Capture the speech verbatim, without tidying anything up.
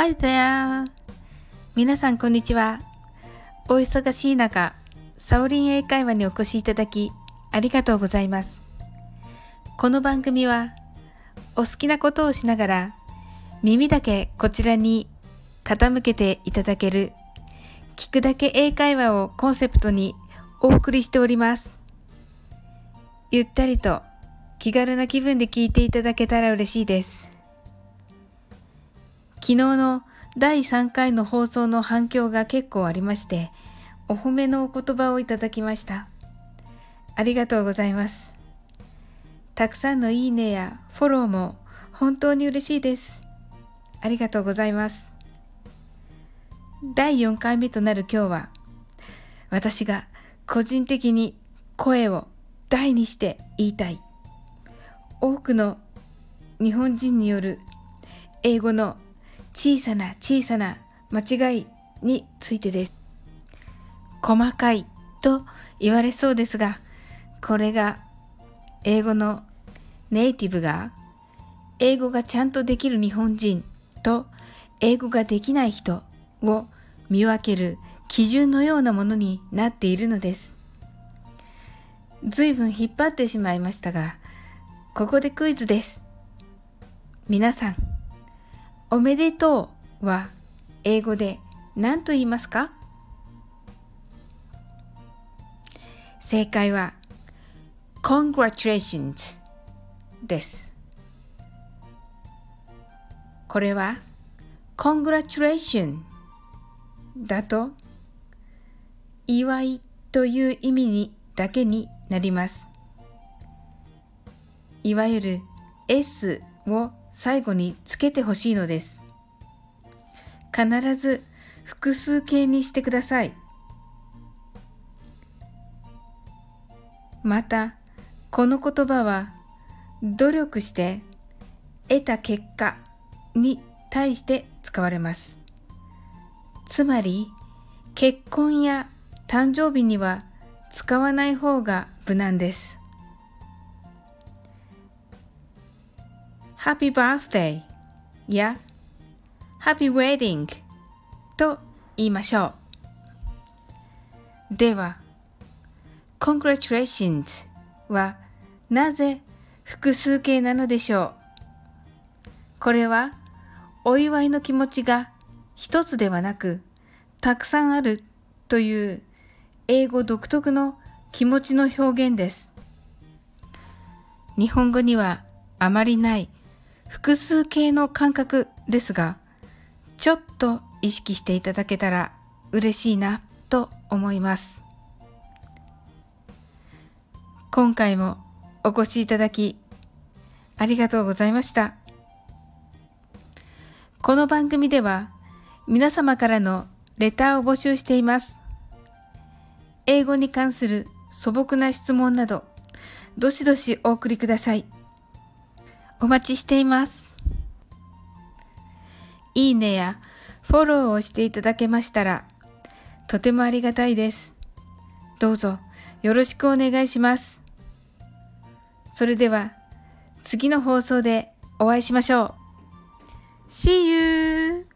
Hi there! 皆さんこんにちは。お忙しい中、サオリン英会話にお越しいただきありがとうございます。この番組はお好きなことをしながら耳だけこちらに傾けていただける聞くだけ英会話をコンセプトにお送りしております。ゆったりと気軽な気分で聞いていただけたら嬉しいです。昨日のだいさんかいの放送の反響が結構ありまして、お褒めのお言葉をいただきました。ありがとうございます。たくさんのいいねやフォローも本当に嬉しいです。ありがとうございます。だいよんかいめとなる今日は、私が個人的に声を大にして言いたい、多くの日本人による英語の小さな小さな間違いについてです。細かいと言われそうですが、これが英語のネイティブが英語がちゃんとできる日本人と英語ができない人を見分ける基準のようなものになっているのです。ずいぶん引っ張ってしまいましたが、ここでクイズです。皆さん、おめでとうは英語で何と言いますか？正解は Congratulations です。これは Congratulation だと祝いという意味にだけになります。いわゆる S を最後につけてほしいのです。必ず複数形にしてください。また、この言葉は努力して得た結果に対して使われます。つまり、結婚や誕生日には使わない方が無難です。Happy birthday や Happy wedding と言いましょう。では、Congratulations はなぜ複数形なのでしょう。これはお祝いの気持ちが一つではなく、たくさんあるという英語独特の気持ちの表現です。日本語にはあまりない複数形の感覚ですが、ちょっと意識していただけたら嬉しいなと思います。今回もお越しいただきありがとうございました。この番組では皆様からのレターを募集しています。英語に関する素朴な質問など、どしどしお送りください。お待ちしています。いいねやフォローをしていただけましたら、とてもありがたいです。どうぞよろしくお願いします。それでは次の放送でお会いしましょう。See you!